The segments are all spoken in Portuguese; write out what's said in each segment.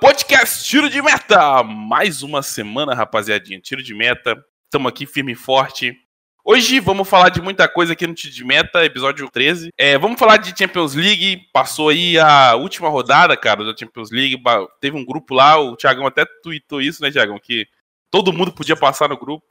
podcast Tiro de Meta. Mais uma semana, rapaziadinha. Tiro de Meta. Estamos aqui firme e forte. Hoje vamos falar de muita coisa aqui no Tiro de Meta, episódio 13. Vamos falar de Champions League. Passou aí a última rodada, cara, da Champions League. Teve um grupo lá, o Thiagão até tweetou isso, né, Thiagão? Que todo mundo podia passar no grupo.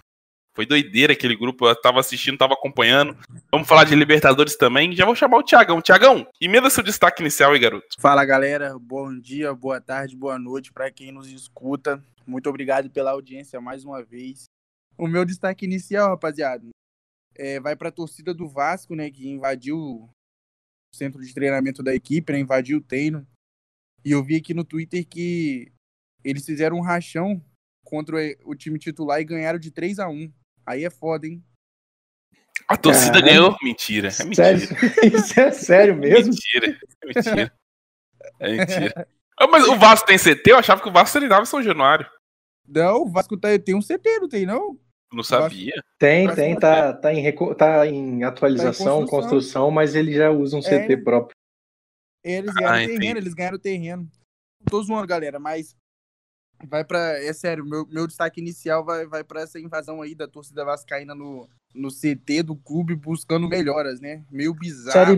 Foi doideira aquele grupo, eu tava assistindo, tava acompanhando. Vamos falar de Libertadores também. Já vou chamar o Thiagão. Thiagão, emenda seu destaque inicial aí, garoto. Fala, galera. Bom dia, boa tarde, boa noite para quem nos escuta. Muito obrigado pela audiência mais uma vez. O meu destaque inicial, rapaziada, vai para a torcida do Vasco, né, que invadiu o centro de treinamento da equipe, né, invadiu o treino. E eu vi aqui no Twitter que eles fizeram um rachão contra o time titular e ganharam de 3-1. Aí é foda, hein? A torcida ganhou? Mentira. É mentira. Sério? Isso é sério mesmo? Mentira. É mentira. É mentira. Mas o Vasco tem CT? Eu achava que o Vasco treinava em São Januário. Não, o Vasco tem um CT, não tem, não? Não sabia. Tem. Tá em atualização, tá em construção, mas ele já usa um CT próprio. Eles ganharam terreno, Tô zoando, galera, mas... é sério, meu destaque inicial vai para essa invasão aí da torcida vascaína no CT do clube buscando melhoras, né? Meio bizarro.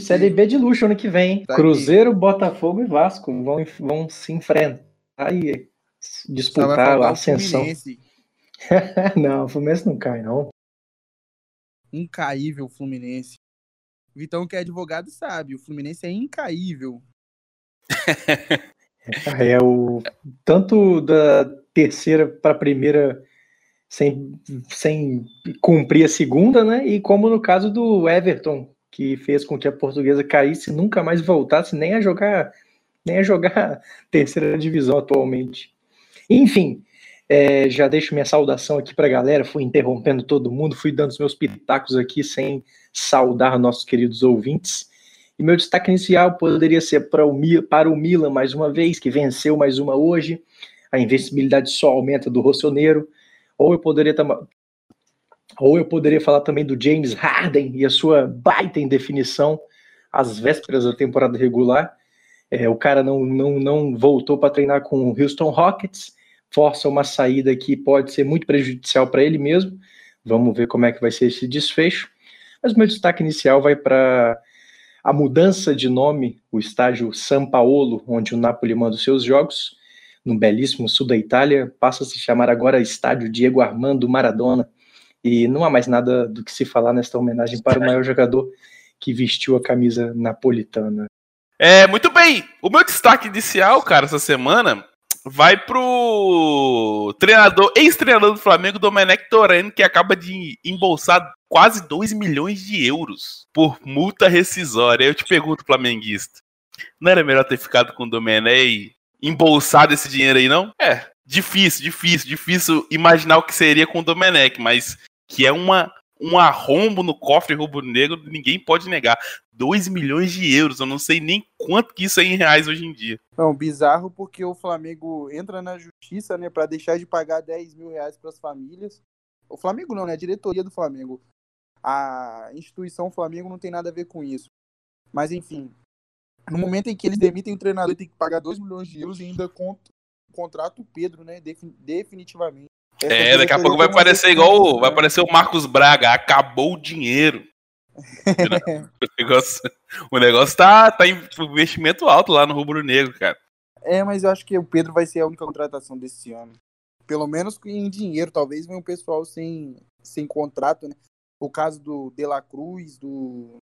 Série B de luxo ano que vem, hein? Tá Cruzeiro, aqui. Botafogo e Vasco vão se enfrentar e disputar a ascensão. Fluminense. Não, o Fluminense não cai, não. Incaível o Fluminense. Vitão, que é advogado, sabe, o Fluminense é incaível. É o tanto da terceira para a primeira sem cumprir a segunda, né? E como no caso do Everton, que fez com que a portuguesa caísse e nunca mais voltasse nem a jogar terceira divisão atualmente. Enfim, já deixo minha saudação aqui para a galera. Fui interrompendo todo mundo, fui dando os meus pitacos aqui sem saudar nossos queridos ouvintes. E meu destaque inicial poderia ser para o Milan mais uma vez, que venceu mais uma hoje. A invencibilidade só aumenta do rossoneiro. Ou eu poderia falar também do James Harden e a sua baita indefinição às vésperas da temporada regular. O cara não voltou para treinar com o Houston Rockets, força uma saída que pode ser muito prejudicial para ele mesmo. Vamos ver como é que vai ser esse desfecho. Mas meu destaque inicial vai para... a mudança de nome, o estádio San Paolo, onde o Napoli manda os seus jogos, no belíssimo sul da Itália, passa a se chamar agora Estádio Diego Armando Maradona. E não há mais nada do que se falar nesta homenagem para o maior jogador que vestiu a camisa napolitana. Muito bem. O meu destaque inicial, cara, essa semana, vai pro ex-treinador do Flamengo, Domenech Torrent, que acaba de embolsar quase 2 milhões de euros por multa rescisória. Eu te pergunto, flamenguista, não era melhor ter ficado com o Domenech e embolsado esse dinheiro aí, não? Difícil imaginar o que seria com o Domenech, mas que é um arrombo no cofre rubro-negro, ninguém pode negar. 2 milhões de euros, eu não sei nem quanto que isso é em reais hoje em dia. Não, bizarro, porque o Flamengo entra na justiça, né, para deixar de pagar 10 mil reais para as famílias. O Flamengo não, né, a diretoria do Flamengo. A instituição Flamengo não tem nada a ver com isso. Mas, enfim, no momento em que eles demitem o treinador, tem que pagar 2 milhões de euros e ainda contrata o Pedro, né, definitivamente. Daqui a pouco vai aparecer igual, vai aparecer o Marcos Braga, acabou o dinheiro. O negócio tá em investimento alto lá no Rubro Negro, cara. Mas eu acho que o Pedro vai ser a única contratação desse ano. Pelo menos em dinheiro, talvez venha um pessoal sem contrato, né? O caso do De La Cruz, do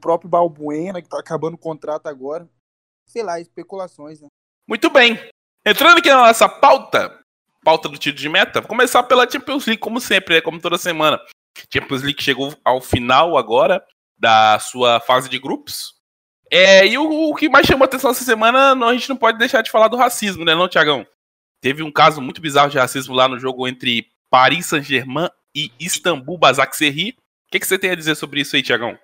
próprio Balbuena, que tá acabando o contrato agora. Sei lá, especulações, né? Muito bem. Entrando aqui na nossa pauta do Tiro de Meta, vou começar pela Champions League, como sempre, né? Como toda semana. Champions League chegou ao final agora da sua fase de grupos. E o que mais chamou atenção essa semana, a gente não pode deixar de falar do racismo, né, não, Thiagão? Teve um caso muito bizarro de racismo lá no jogo entre Paris Saint-Germain e Istambul Başakşehir. O que você tem a dizer sobre isso aí, Thiagão?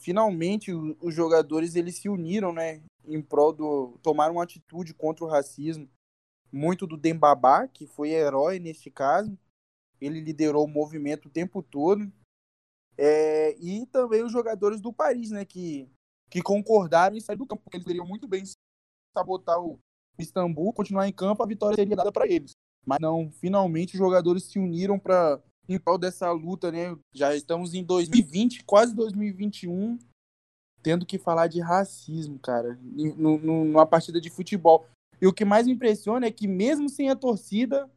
Finalmente, os jogadores eles se uniram, né, em prol do... tomaram uma atitude contra o racismo. Muito do Dembaba, que foi herói neste caso. Ele liderou o movimento o tempo todo. E também os jogadores do Paris, né, que concordaram em sair do campo, porque eles teriam muito bem sabotar o Istambul, continuar em campo, a vitória seria dada para eles. Mas não, finalmente os jogadores se uniram em prol dessa luta, né? Já estamos em 2020, quase 2021, tendo que falar de racismo, cara, numa partida de futebol. E o que mais me impressiona é que mesmo sem a torcida,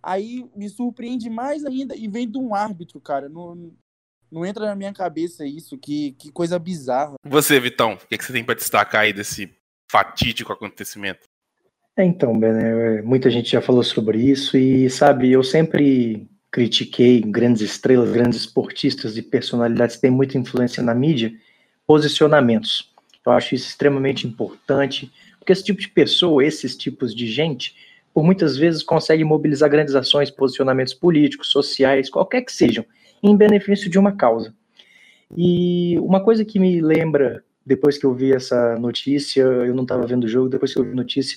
aí me surpreende mais ainda e vem de um árbitro, cara. Não entra na minha cabeça isso, que coisa bizarra. Você, Vitão, o que, é que você tem para destacar aí desse fatídico acontecimento? Então, Bené, muita gente já falou sobre isso e, sabe, eu sempre critiquei grandes estrelas, grandes esportistas e personalidades que têm muita influência na mídia, posicionamentos. Eu acho isso extremamente importante, porque esse tipo de pessoa, esses tipos de gente, por muitas vezes consegue mobilizar grandes ações, posicionamentos políticos, sociais, qualquer que sejam, em benefício de uma causa. E uma coisa que me lembra, depois que eu vi essa notícia, eu não estava vendo o jogo, depois que eu vi a notícia,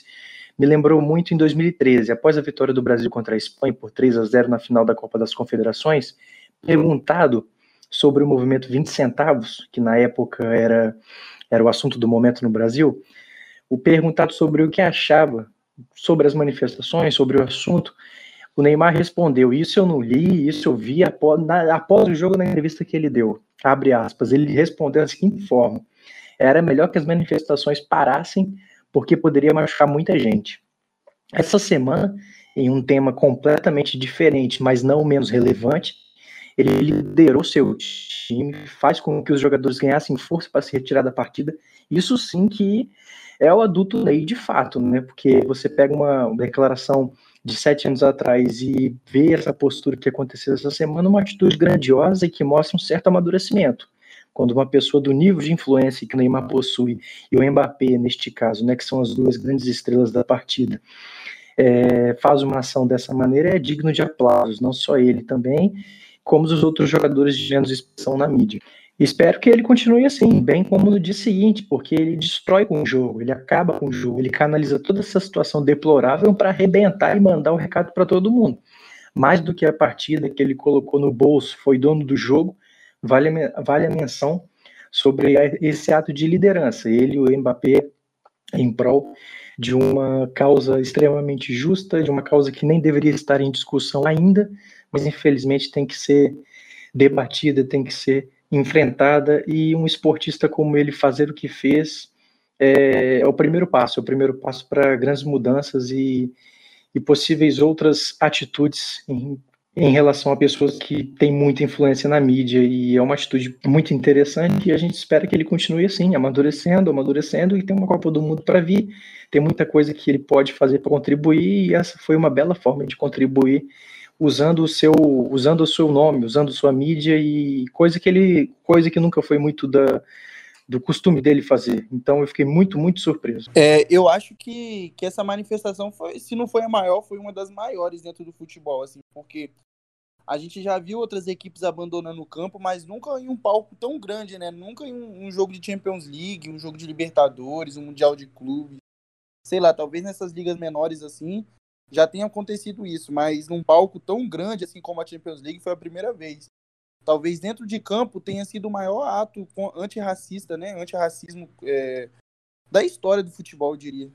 me lembrou muito em 2013, após a vitória do Brasil contra a Espanha por 3-0 na final da Copa das Confederações, perguntado sobre o movimento 20 centavos, que na época era o assunto do momento no Brasil, o perguntado sobre o que achava, sobre as manifestações, sobre o assunto, o Neymar respondeu, isso eu não li, isso eu vi após o jogo na entrevista que ele deu, abre aspas, ele respondeu da seguinte forma, era melhor que as manifestações parassem, porque poderia machucar muita gente. Essa semana, em um tema completamente diferente, mas não menos relevante, ele liderou seu time, faz com que os jogadores ganhassem força para se retirar da partida, isso sim que é o adulto lei de fato, né? Porque você pega uma declaração de 7 anos atrás e vê essa postura que aconteceu essa semana, uma atitude grandiosa e que mostra um certo amadurecimento. Quando uma pessoa do nível de influência que o Neymar possui, e o Mbappé, neste caso, né, que são as duas grandes estrelas da partida, faz uma ação dessa maneira, é digno de aplausos, não só ele também, como os outros jogadores de menos expressão na mídia. Espero que ele continue assim, bem como no dia seguinte, porque ele destrói com o jogo, ele acaba com o jogo, ele canaliza toda essa situação deplorável para arrebentar e mandar um recado para todo mundo. Mais do que a partida que ele colocou no bolso, foi dono do jogo, vale a menção sobre esse ato de liderança, ele e o Mbappé em prol de uma causa extremamente justa, de uma causa que nem deveria estar em discussão ainda, mas infelizmente tem que ser debatida, tem que ser enfrentada, e um esportista como ele fazer o que fez é o primeiro passo para grandes mudanças e possíveis outras atitudes em relação a pessoas que têm muita influência na mídia, e é uma atitude muito interessante, e a gente espera que ele continue assim, amadurecendo, e tem uma Copa do Mundo para vir, tem muita coisa que ele pode fazer para contribuir, e essa foi uma bela forma de contribuir, usando o seu nome, usando sua mídia, e coisa que nunca foi muito do costume dele fazer. Então eu fiquei muito, muito surpreso. Eu acho que essa manifestação foi, se não foi a maior, foi uma das maiores dentro do futebol, assim, porque a gente já viu outras equipes abandonando o campo, mas nunca em um palco tão grande, né? Nunca em um jogo de Champions League, um jogo de Libertadores, um Mundial de Clube, sei lá, talvez nessas ligas menores, assim, já tenha acontecido isso, mas num palco tão grande, assim como a Champions League, foi a primeira vez. Talvez dentro de campo tenha sido o maior ato antirracista, né? Antirracismo da história do futebol, eu diria.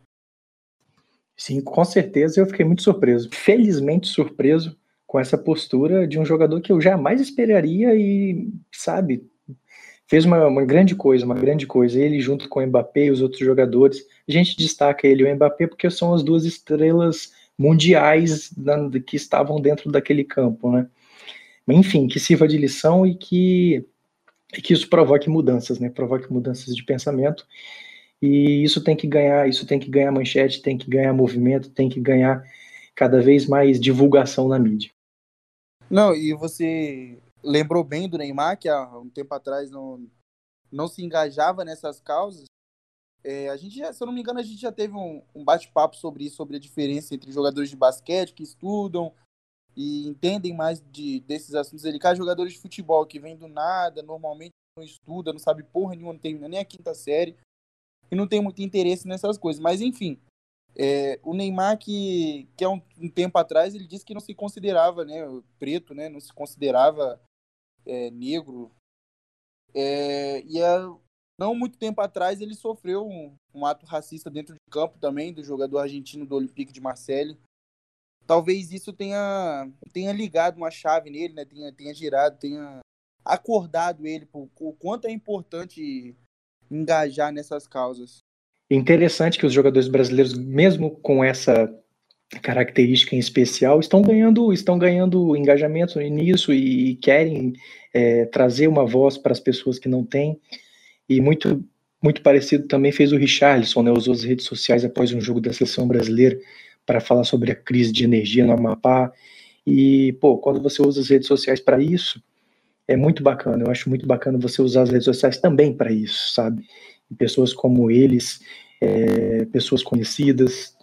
Sim, com certeza, eu fiquei muito surpreso. Felizmente surpreso com essa postura de um jogador que eu jamais esperaria e, sabe, fez uma grande coisa. Ele junto com o Mbappé e os outros jogadores. A gente destaca ele e o Mbappé porque são as duas estrelas mundiais que estavam dentro daquele campo, né? Enfim, que sirva de lição e que isso provoque mudanças, né? Provoque mudanças de pensamento. E isso tem que ganhar manchete, tem que ganhar movimento, tem que ganhar cada vez mais divulgação na mídia. Não, e você lembrou bem do Neymar, que há um tempo atrás não se engajava nessas causas. A gente já, se eu não me engano, a gente já teve um bate-papo sobre isso, sobre a diferença entre jogadores de basquete que estudam e entendem mais desses assuntos delicados, jogadores de futebol que vêm do nada, normalmente não estuda, não sabe porra nenhuma, não termina nem a 5ª série, e não tem muito interesse nessas coisas. Mas, enfim, o Neymar, que há um tempo atrás, ele disse que não se considerava, né, preto, né, não se considerava negro. E Não muito tempo atrás ele sofreu um ato racista dentro de campo também, do jogador argentino do Olympique de Marseille. Talvez isso tenha ligado uma chave nele, né? Tenha girado, tenha acordado ele o quanto é importante engajar nessas causas. Interessante que os jogadores brasileiros, mesmo com essa característica em especial, estão ganhando engajamento nisso e querem trazer uma voz para as pessoas que não têm. E muito, muito parecido também fez o Richarlison, né? Usou as redes sociais após um jogo da seleção brasileira para falar sobre a crise de energia no Amapá. E, quando você usa as redes sociais para isso, é muito bacana. Eu acho muito bacana você usar as redes sociais também para isso, sabe? E pessoas como eles, pessoas conhecidas,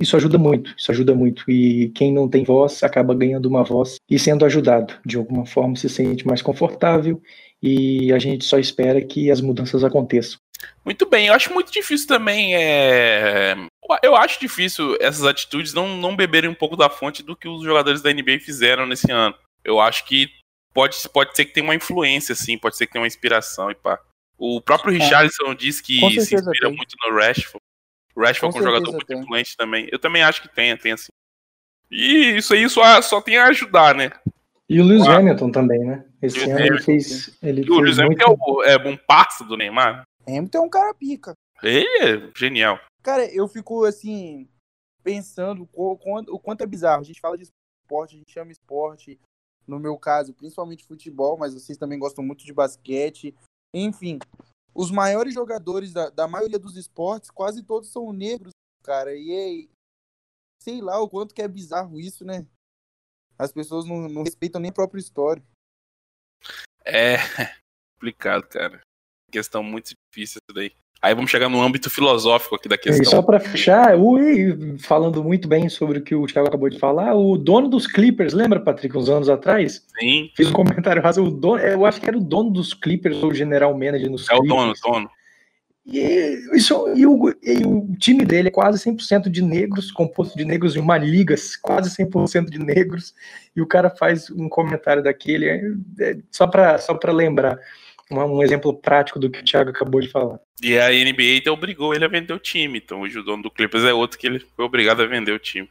isso ajuda muito. E quem não tem voz acaba ganhando uma voz e sendo ajudado. De alguma forma se sente mais confortável e a gente só espera que as mudanças aconteçam. Muito bem, eu acho muito difícil também, eu acho difícil essas atitudes não beberem um pouco da fonte do que os jogadores da NBA fizeram nesse ano. Eu acho que pode ser que tenha uma influência, assim, pode ser que tenha uma inspiração e pá. O próprio Richarlison diz que se inspira muito no Rashford. O Rashford é um jogador muito influente também. Eu também acho que tem assim. E isso aí só tem a ajudar, né? E o Lewis Hamilton também, né? Esse ano ele fez... O Lewis Hamilton é um passo do Neymar. Hamilton é um cara pica. Ele é genial. Cara, eu fico, assim, pensando o quanto é bizarro. A gente fala de esporte, a gente chama esporte, no meu caso, principalmente futebol, mas vocês também gostam muito de basquete. Enfim, os maiores jogadores da maioria dos esportes, quase todos são negros, cara. E sei lá o quanto que é bizarro isso, né? As pessoas não respeitam nem a própria história. É complicado, cara. Questão muito difícil isso daí. Aí vamos chegar no âmbito filosófico aqui da questão. E só pra fechar, falando muito bem sobre o que o Thiago acabou de falar, o dono dos Clippers, lembra, Patrick, uns anos atrás? Sim. Fiz um comentário raso, eu acho que era o dono dos Clippers ou o general manager nos Clippers. É o dono. E o time dele é quase 100% de negros, composto de negros, de uma liga quase 100% de negros, e o cara faz um comentário daquele, só pra lembrar, um exemplo prático do que o Thiago acabou de falar. E a NBA então obrigou ele a vender o time, então hoje o dono do Clippers é outro que ele foi obrigado a vender o time.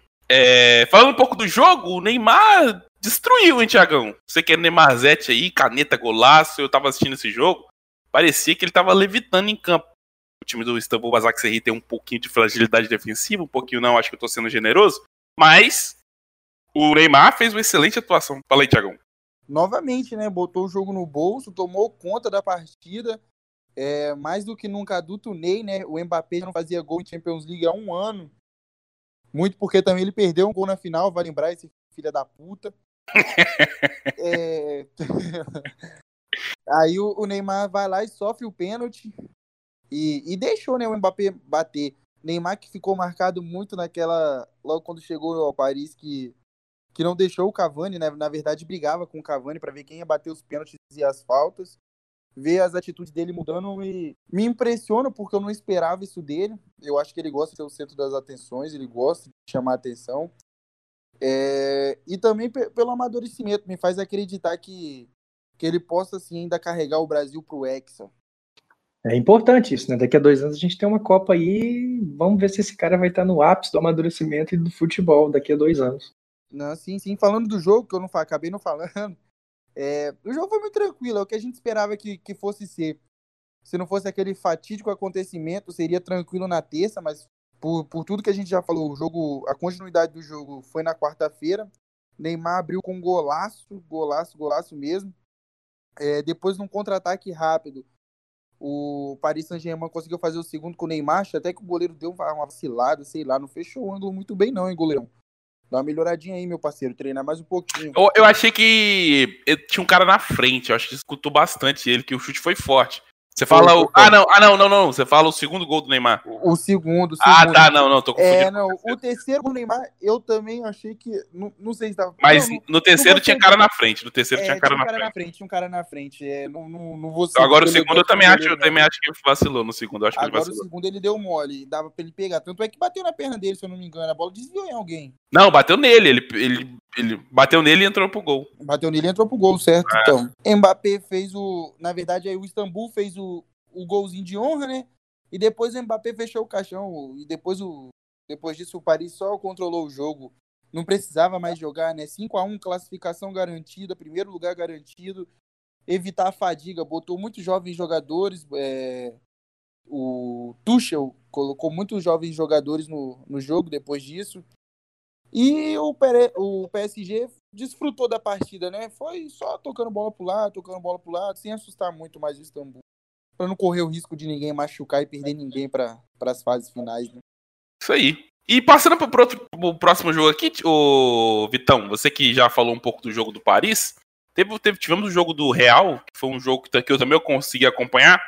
Falando um pouco do jogo, o Neymar destruiu, hein, Thiagão? Você que é Neymarzete aí, caneta, golaço, eu tava assistindo esse jogo, parecia que ele tava levitando em campo. O time do Istambul Başakşehir tem um pouquinho de fragilidade defensiva, um pouquinho não, acho que eu tô sendo generoso, mas o Neymar fez uma excelente atuação. Fala aí, Thiagão. Novamente, né, botou o jogo no bolso, tomou conta da partida, mais do que nunca adulto Ney, né, o Mbappé já não fazia gol em Champions League há um ano, muito porque também ele perdeu um gol na final, vai lembrar esse filho da puta. Aí o Neymar vai lá e sofre o pênalti, E deixou, né, o Mbappé bater. Neymar que ficou marcado muito logo quando chegou ao Paris, que não deixou o Cavani, né? Na verdade brigava com o Cavani para ver quem ia bater os pênaltis e as faltas. Ver as atitudes dele mudando e me impressiona, porque eu não esperava isso dele. Eu acho que ele gosta de ser o centro das atenções, ele gosta de chamar a atenção. E também pelo amadurecimento, me faz acreditar que ele possa, assim, ainda carregar o Brasil pro Hexa. É importante isso, né? Daqui a 2 anos a gente tem uma Copa aí, vamos ver se esse cara vai estar no ápice do amadurecimento e do futebol daqui a 2 anos. Não, sim. Falando do jogo, que eu não acabei não falando, o jogo foi muito tranquilo, é o que a gente esperava que fosse ser. Se não fosse aquele fatídico acontecimento, seria tranquilo na terça, mas por tudo que a gente já falou, a continuidade do jogo foi na quarta-feira. Neymar abriu com um golaço mesmo. Depois de um contra-ataque rápido, o Paris Saint-Germain conseguiu fazer o segundo com o Neymar, até que o goleiro deu uma vacilada, sei lá, não fechou o ângulo muito bem não, hein, goleirão? Dá uma melhoradinha aí, meu parceiro, treinar mais um pouquinho. Eu achei que tinha um cara na frente, eu acho que escutou bastante ele, que o chute foi forte. Você fala o... Não, você fala o segundo gol do Neymar. O segundo. Ah, tá, não, tô confundindo. Não, o terceiro do Neymar, eu também achei que, não sei se tava... Mas no terceiro tinha cara na frente, tinha um cara na frente. Não vou... Então, agora o segundo eu também acho que vacilou no segundo, eu acho que ele vacilou. Agora o segundo ele deu mole, dava pra ele pegar, tanto é que bateu na perna dele, se eu não me engano, a bola desviou em alguém. Não, bateu nele, ele bateu nele e entrou pro gol. Bateu nele e entrou pro gol, certo, então. Mbappé fez na verdade aí o Istambul fez o golzinho de honra, né? E depois o Mbappé fechou o caixão. E depois disso o Paris só controlou o jogo. Não precisava mais jogar, né? 5-1, classificação garantida, primeiro lugar garantido. Evitar a fadiga, botou muitos jovens jogadores. O Tuchel colocou muitos jovens jogadores no jogo depois disso. E o PSG desfrutou da partida, né? Foi só tocando bola pro lado, sem assustar muito mais o Istambul. Pra não correr o risco de ninguém machucar e perder ninguém para as fases finais, né? Isso aí. E passando pro próximo jogo aqui, ô Vitão, você que já falou um pouco do jogo do Paris, tivemos o jogo do Real, que foi um jogo que eu também consegui acompanhar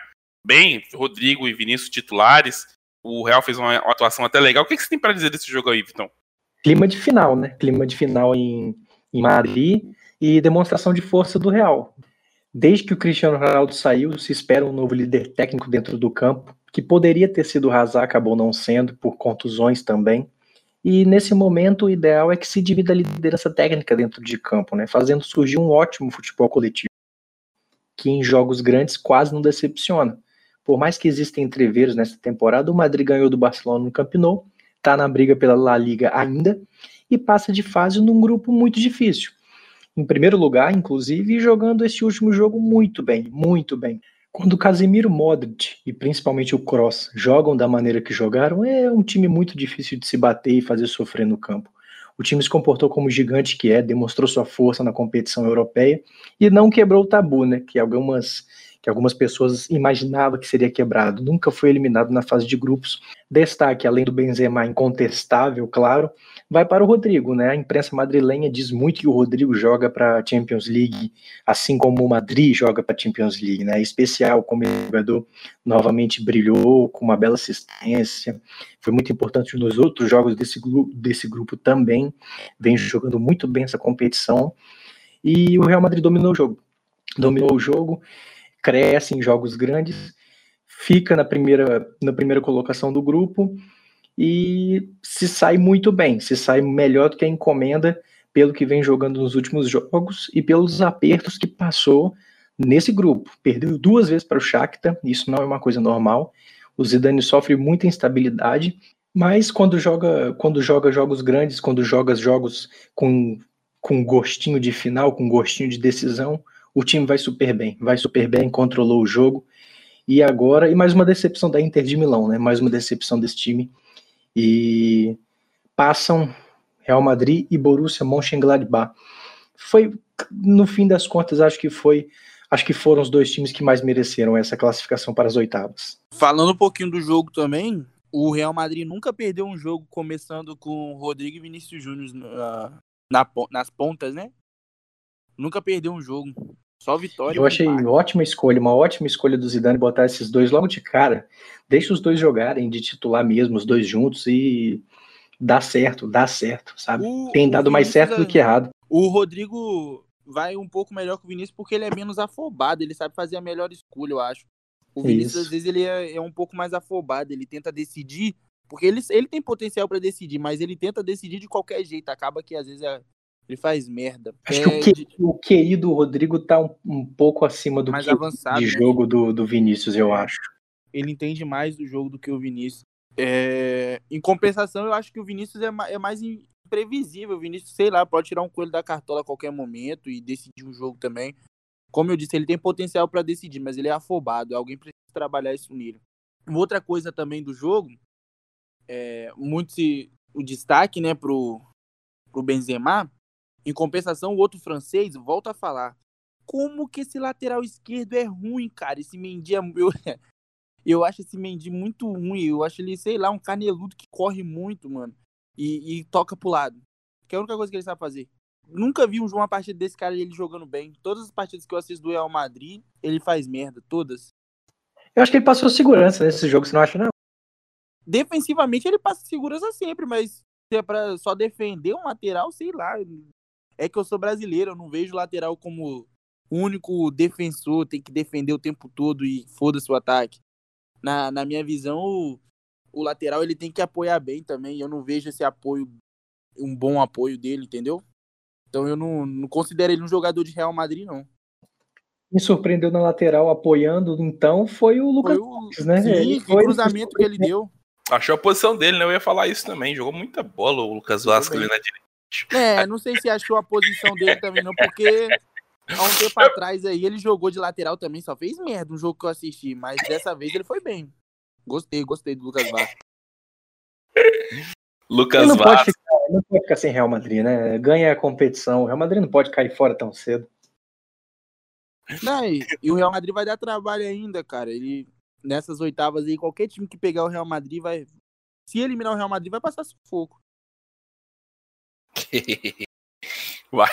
bem, Rodrigo e Vinícius titulares. O Real fez uma atuação até legal. O que você tem para dizer desse jogo aí, Vitão? Clima de final, né? Clima de final em Madrid e demonstração de força do Real. Desde que o Cristiano Ronaldo saiu, se espera um novo líder técnico dentro do campo, que poderia ter sido o Hazard, acabou não sendo, por contusões também. E nesse momento o ideal é que se divida a liderança técnica dentro de campo, né? Fazendo surgir um ótimo futebol coletivo, que em jogos grandes quase não decepciona. Por mais que existem entreveiros nessa temporada, o Madrid ganhou do Barcelona no Camp Nou, está na briga pela La Liga ainda, e passa de fase num grupo muito difícil. Em primeiro lugar, inclusive, jogando este último jogo muito bem, muito bem. Quando o Casemiro, Modric e principalmente o Kroos jogam da maneira que jogaram, é um time muito difícil de se bater e fazer sofrer no campo. O time se comportou como gigante que é, demonstrou sua força na competição europeia e não quebrou o tabu, né, que algumas pessoas imaginavam que seria quebrado. Nunca foi eliminado na fase de grupos. Destaque, além do Benzema incontestável, claro, vai para o Rodrigo, né? A imprensa madrilenha diz muito que o Rodrigo joga para a Champions League, assim como o Madrid joga para a Champions League, né? Especial como jogador, novamente brilhou com uma bela assistência. Foi muito importante nos outros jogos desse grupo também. Vem jogando muito bem essa competição. E o Real Madrid dominou o jogo. Cresce em jogos grandes, fica na primeira colocação do grupo e se sai muito bem, se sai melhor do que a encomenda pelo que vem jogando nos últimos jogos e pelos apertos que passou nesse grupo. Perdeu 2 vezes para o Shakhtar, isso não é uma coisa normal, o Zidane sofre muita instabilidade, mas quando joga jogos grandes, quando joga jogos com gostinho de final, com gostinho de decisão, o time vai super bem, controlou o jogo, e agora, e mais uma decepção da Inter de Milão, né, mais uma decepção desse time, e passam Real Madrid e Borussia Mönchengladbach, foi, no fim das contas, acho que foram os dois times que mais mereceram essa classificação para as oitavas. Falando um pouquinho do jogo também, o Real Madrid nunca perdeu um jogo começando com Rodrigo e Vinícius Júnior nas pontas, né, nunca perdeu um jogo. Só vitória. Eu achei uma ótima escolha do Zidane botar esses dois logo de cara. Deixa os dois jogarem de titular mesmo, os dois juntos, e dá certo, sabe? Tem dado mais certo do que errado. O Rodrigo vai um pouco melhor que o Vinícius porque ele é menos afobado, ele sabe fazer a melhor escolha, eu acho. O Vinícius, às vezes, ele é um pouco mais afobado, ele tenta decidir, porque ele tem potencial para decidir, mas ele tenta decidir de qualquer jeito, acaba que, às vezes, ele faz merda. Acho que o QI do Rodrigo tá um pouco acima do mais QI avançado, de jogo, né? do Vinícius, eu acho. Ele entende mais do jogo do que o Vinícius. Em compensação, eu acho que o Vinícius é mais imprevisível. O Vinícius, sei lá, pode tirar um coelho da cartola a qualquer momento e decidir um jogo também. Como eu disse, ele tem potencial para decidir, mas ele é afobado. Alguém precisa trabalhar isso nele. Outra coisa também do jogo, o destaque, né, pro Benzema. Em compensação, o outro francês volta a falar. Como que esse lateral esquerdo é ruim, cara? Esse Mendy eu acho esse Mendy muito ruim. Eu acho ele, sei lá, um caneludo que corre muito, mano. E toca pro lado. Que é a única coisa que ele sabe fazer. Nunca vi uma partida desse cara ele jogando bem. Todas as partidas que eu assisto do Real Madrid, ele faz merda, todas. Eu acho que ele passou segurança nesse jogo, você não acha, não? Defensivamente ele passa segurança sempre, mas se é pra só defender um lateral, sei lá... É que eu sou brasileiro, eu não vejo o lateral como único defensor, tem que defender o tempo todo e foda-se o ataque. Na minha visão, o lateral ele tem que apoiar bem também, eu não vejo esse apoio, um bom apoio dele, entendeu? Então eu não considero ele um jogador de Real Madrid, não. me surpreendeu na lateral apoiando, então, foi o Lucas Lopes, né? Sim, foi o cruzamento que ele deu. Achou a posição dele, né? Eu ia falar isso também. Jogou muita bola o Lucas Vasco ali na direita. É, não sei se achou a posição dele também, não, porque há um tempo atrás aí ele jogou de lateral também, só fez merda no jogo que eu assisti, mas dessa vez ele foi bem. Gostei do Lucas Vasco. Lucas Vasco. Não pode ficar sem Real Madrid, né? Ganha a competição. O Real Madrid não pode cair fora tão cedo. Não, e o Real Madrid vai dar trabalho ainda, cara. Ele, nessas oitavas aí, qualquer time que pegar o Real Madrid vai... Se eliminar o Real Madrid, vai passar sufoco. Vai.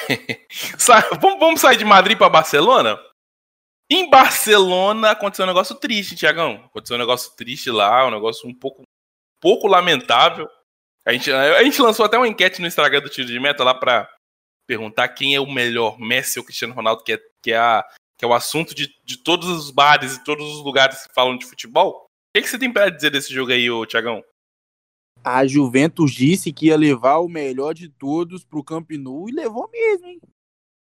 Vamos sair de Madrid pra Barcelona? Em Barcelona aconteceu um negócio triste, Thiagão. Aconteceu um negócio triste lá, um negócio um pouco lamentável. A gente lançou até uma enquete no Instagram do Tiro de Meta lá pra perguntar quem é o melhor, Messi ou Cristiano Ronaldo, que é o assunto de todos os bares e todos os lugares que falam de futebol. O que você tem pra dizer desse jogo aí, ô Thiagão? A Juventus disse que ia levar o melhor de todos pro Camp Nou e levou mesmo, hein?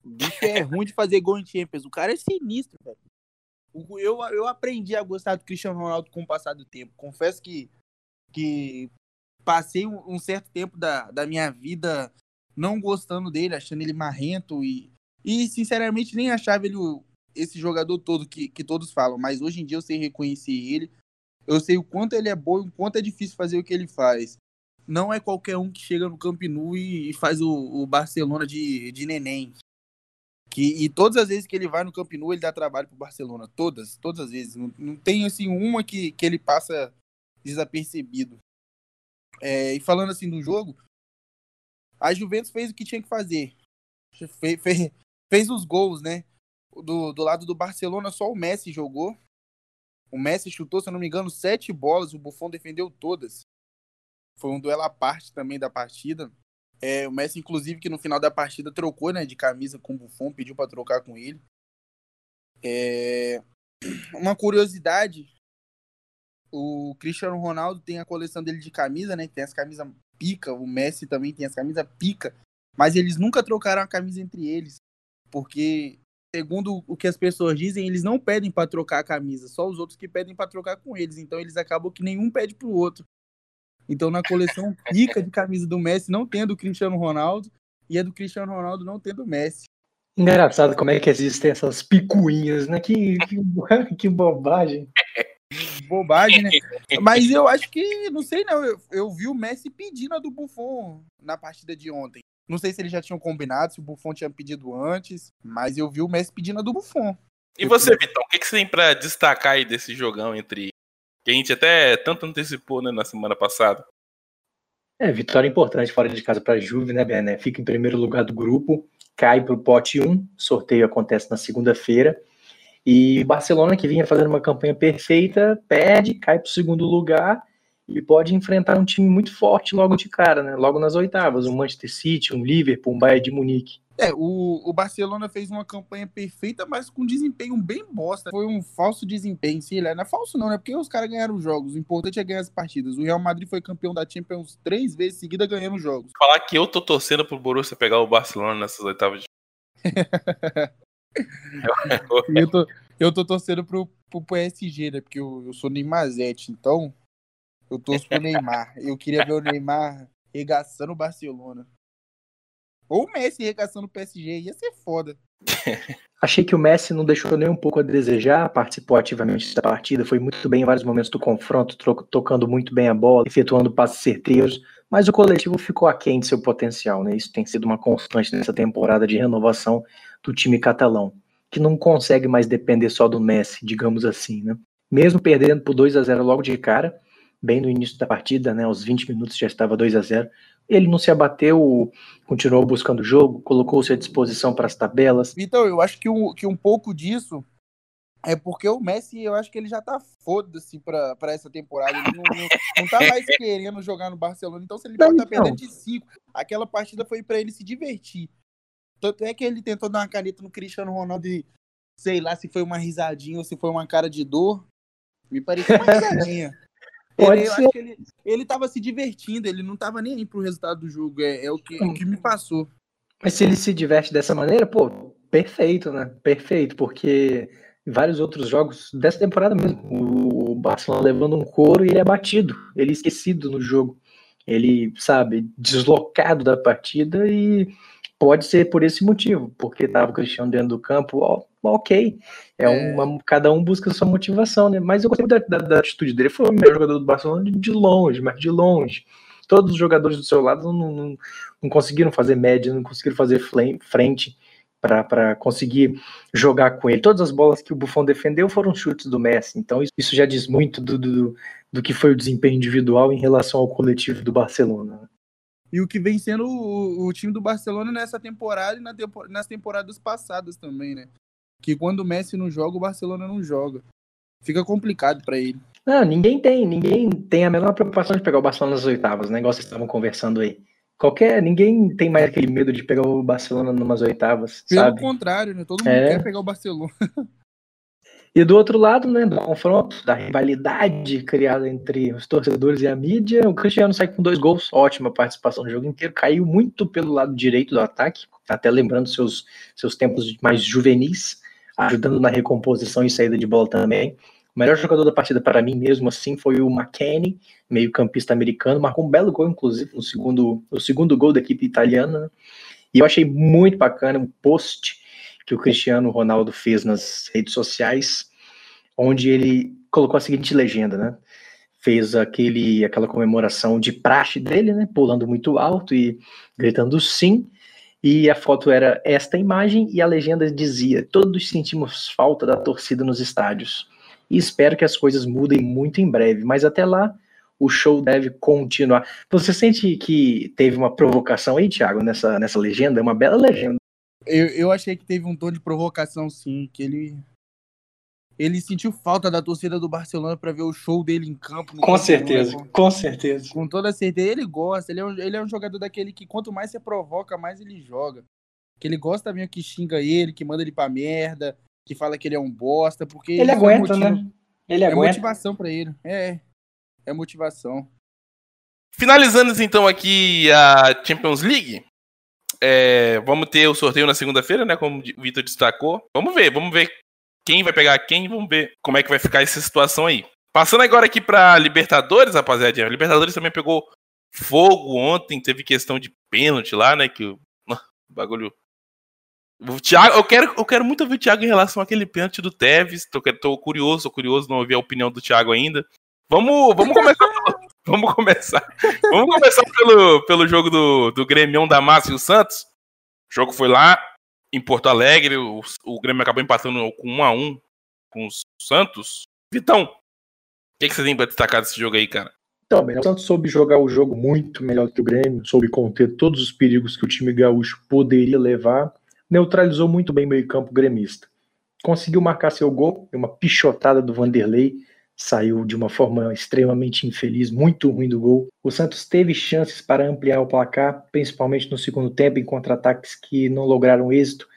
O bicho é ruim de fazer gol em Champions. O cara é sinistro, velho. Eu aprendi a gostar do Cristiano Ronaldo com o passar do tempo. Confesso que passei um certo tempo da minha vida não gostando dele, achando ele marrento e sinceramente, nem achava ele esse jogador todo que todos falam. Mas hoje em dia eu sei reconhecer ele. Eu sei o quanto ele é bom e o quanto é difícil fazer o que ele faz. Não é qualquer um que chega no Camp Nou e faz o Barcelona de neném. E todas as vezes que ele vai no Camp Nou, ele dá trabalho pro Barcelona. Todas as vezes. Não tem, assim, uma que ele passa desapercebido. E falando, assim, do jogo, a Juventus fez o que tinha que fazer. Fez os gols, né? Do lado do Barcelona, só o Messi jogou. O Messi chutou, se eu não me engano, 7 bolas. O Buffon defendeu todas. Foi um duelo à parte também da partida. O Messi, inclusive, que no final da partida trocou, né, de camisa com o Buffon, pediu para trocar com ele. Uma curiosidade, o Cristiano Ronaldo tem a coleção dele de camisa, né, que tem as camisas pica, o Messi também tem as camisas pica, mas eles nunca trocaram a camisa entre eles, porque, segundo o que as pessoas dizem, eles não pedem para trocar a camisa, só os outros que pedem para trocar com eles, então eles acabam que nenhum pede pro outro. Então, na coleção pica de camisa do Messi, não tem a do Cristiano Ronaldo, e a do Cristiano Ronaldo não tem do Messi. Engraçado como é que existem essas picuinhas, né? Que bobagem. Bobagem, né? Mas eu acho que, não sei, não. Eu vi o Messi pedindo a do Buffon na partida de ontem. Não sei se eles já tinham combinado, se o Buffon tinha pedido antes, mas eu vi o Messi pedindo a do Buffon. E você, Vitão, o que você tem pra destacar aí desse jogão entre... que a gente até tanto antecipou, né, na semana passada. Vitória importante fora de casa para a Juve, né, Berné? Fica em primeiro lugar do grupo, cai para o pote 1, sorteio acontece na segunda-feira, e o Barcelona, que vinha fazendo uma campanha perfeita, perde, cai para o segundo lugar, e pode enfrentar um time muito forte logo de cara, né, logo nas oitavas, um Manchester City, um Liverpool, um Bayern de Munique. O Barcelona fez uma campanha perfeita, mas com desempenho bem bosta. Foi um falso desempenho, sei lá. Não é falso não, né? Porque os caras ganharam os jogos. O importante é ganhar as partidas. O Real Madrid foi campeão da Champions 3 vezes seguida ganhando os jogos. Falar que eu tô torcendo pro Borussia pegar o Barcelona nessas oitavas de... eu tô torcendo pro PSG, né? Porque eu sou Neymarzete, então eu torço pro Neymar. Eu queria ver o Neymar regaçando o Barcelona. Ou o Messi regaçando o PSG, ia ser foda. Achei que o Messi não deixou nem um pouco a desejar, participou ativamente da partida, foi muito bem em vários momentos do confronto, tocando muito bem a bola, efetuando passes certeiros, mas o coletivo ficou aquém de seu potencial, né? Isso tem sido uma constante nessa temporada de renovação do time catalão, que não consegue mais depender só do Messi, digamos assim, né? Mesmo perdendo por 2-0 logo de cara, bem no início da partida, né? Aos 20 minutos já estava 2-0, ele não se abateu, continuou buscando o jogo, colocou-se à disposição para as tabelas. Então, eu acho que um pouco disso é porque o Messi, eu acho que ele já tá foda-se para essa temporada. Ele não tá mais querendo jogar no Barcelona. Então, se ele tá perdendo de 5, aquela partida foi para ele se divertir. Tanto é que ele tentou dar uma caneta no Cristiano Ronaldo e, sei lá, se foi uma risadinha ou se foi uma cara de dor. Me pareceu uma risadinha. Acho que ele tava se divertindo, ele não tava nem aí pro resultado do jogo, é o que me passou. Mas se ele se diverte dessa maneira, pô, Perfeito, né? Perfeito, porque vários outros jogos dessa temporada mesmo, o Barcelona levando um couro e ele é batido, ele é esquecido no jogo, ele, sabe, deslocado da partida, e pode ser por esse motivo, porque tava o Cristiano dentro do campo, ok, cada um busca a sua motivação, né? Mas eu gostei da atitude dele, foi o melhor jogador do Barcelona de longe, mas de longe. Todos os jogadores do seu lado não conseguiram fazer média, não conseguiram fazer frente para conseguir jogar com ele. Todas as bolas que o Buffon defendeu foram chutes do Messi, então isso já diz muito do que foi o desempenho individual em relação ao coletivo do Barcelona. E o que vem sendo o time do Barcelona nessa temporada e nas temporadas passadas também, né? Que quando o Messi não joga, o Barcelona não joga. Fica complicado para ele. Não, ninguém tem a menor preocupação de pegar o Barcelona nas oitavas, né? Igual vocês estavam conversando aí. Ninguém tem mais aquele medo de pegar o Barcelona numas oitavas, sabe? Pelo contrário, né? Todo mundo quer pegar o Barcelona. E do outro lado, né, do confronto, da rivalidade criada entre os torcedores e a mídia, o Cristiano sai com 2 gols, ótima participação no jogo inteiro, caiu muito pelo lado direito do ataque, até lembrando seus tempos mais juvenis, ajudando na recomposição e saída de bola também. O melhor jogador da partida para mim mesmo assim foi o McKennie, meio-campista americano, marcou um belo gol, inclusive, o segundo gol da equipe italiana. E eu achei muito bacana um post que o Cristiano Ronaldo fez nas redes sociais, onde ele colocou a seguinte legenda, né? Fez aquela comemoração de praxe dele, né? Pulando muito alto e gritando sim. E a foto era esta imagem e a legenda dizia: todos sentimos falta da torcida nos estádios e espero que as coisas mudem muito em breve, mas até lá o show deve continuar. Você sente que teve uma provocação aí, Thiago, nessa legenda? É uma bela legenda. Eu achei que teve um tom de provocação, sim, que ele sentiu falta da torcida do Barcelona para ver o show dele em campo. Com certeza, com certeza. Com toda certeza. Ele gosta, ele é um jogador daquele que quanto mais você provoca, mais ele joga. Que ele gosta mesmo que xinga ele, que manda ele pra merda, que fala que ele é um bosta, porque... Ele aguenta, né? Ele aguenta. É motivação pra ele. É motivação. Finalizando, então, aqui a Champions League. Vamos ter o sorteio na segunda-feira, né? Como o Vitor destacou. Vamos ver. Quem vai pegar quem, vamos ver como é que vai ficar essa situação aí. Passando agora aqui pra Libertadores, rapaziada. A Libertadores também pegou fogo ontem, teve questão de pênalti lá, né? Que o bagulho... O Thiago, eu quero muito ouvir o Thiago em relação àquele pênalti do Tevez. Tô curioso, não ouvi a opinião do Thiago ainda. Vamos começar pelo jogo do Grêmio da Massa e o Santos. O jogo foi lá em Porto Alegre, o Grêmio acabou empatando com 1-1 com o Santos. Vitão, o que você tem para destacar desse jogo aí, cara? Então, o Santos soube jogar o jogo muito melhor que o Grêmio, soube conter todos os perigos que o time gaúcho poderia levar, neutralizou muito bem o meio-campo gremista. Conseguiu marcar seu gol, uma pichotada do Vanderlei, saiu de uma forma extremamente infeliz, muito ruim do gol. O Santos teve chances para ampliar o placar, principalmente no segundo tempo, em contra-ataques que não lograram êxito.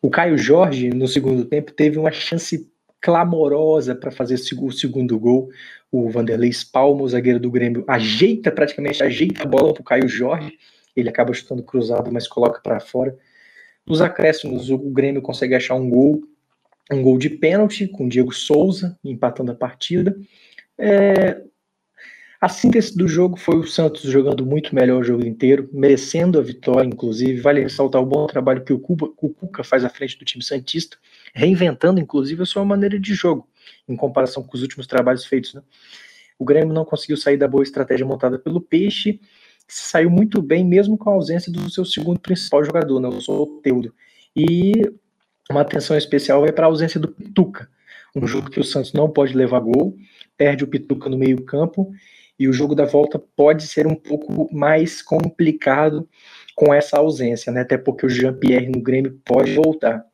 O Caio Jorge, no segundo tempo, teve uma chance clamorosa para fazer o segundo gol. O Vanderlei espalma, o zagueiro do Grêmio, praticamente ajeita a bola para o Caio Jorge. Ele acaba chutando cruzado, mas coloca para fora. Nos acréscimos, o Grêmio consegue achar um gol de pênalti com o Diego Souza, empatando a partida. A síntese do jogo foi o Santos jogando muito melhor o jogo inteiro, merecendo a vitória, inclusive. Vale ressaltar o bom trabalho que o Cuca faz à frente do time santista, reinventando, inclusive, a sua maneira de jogo, em comparação com os últimos trabalhos feitos, né? O Grêmio não conseguiu sair da boa estratégia montada pelo Peixe, que se saiu muito bem, mesmo com a ausência do seu segundo principal jogador, né, o Soteldo. E uma atenção especial vai para a ausência do Pituca, um jogo que o Santos não pode levar gol, perde o Pituca no meio campo, e o jogo da volta pode ser um pouco mais complicado com essa ausência, né? Até porque o Jean-Pierre no Grêmio pode voltar.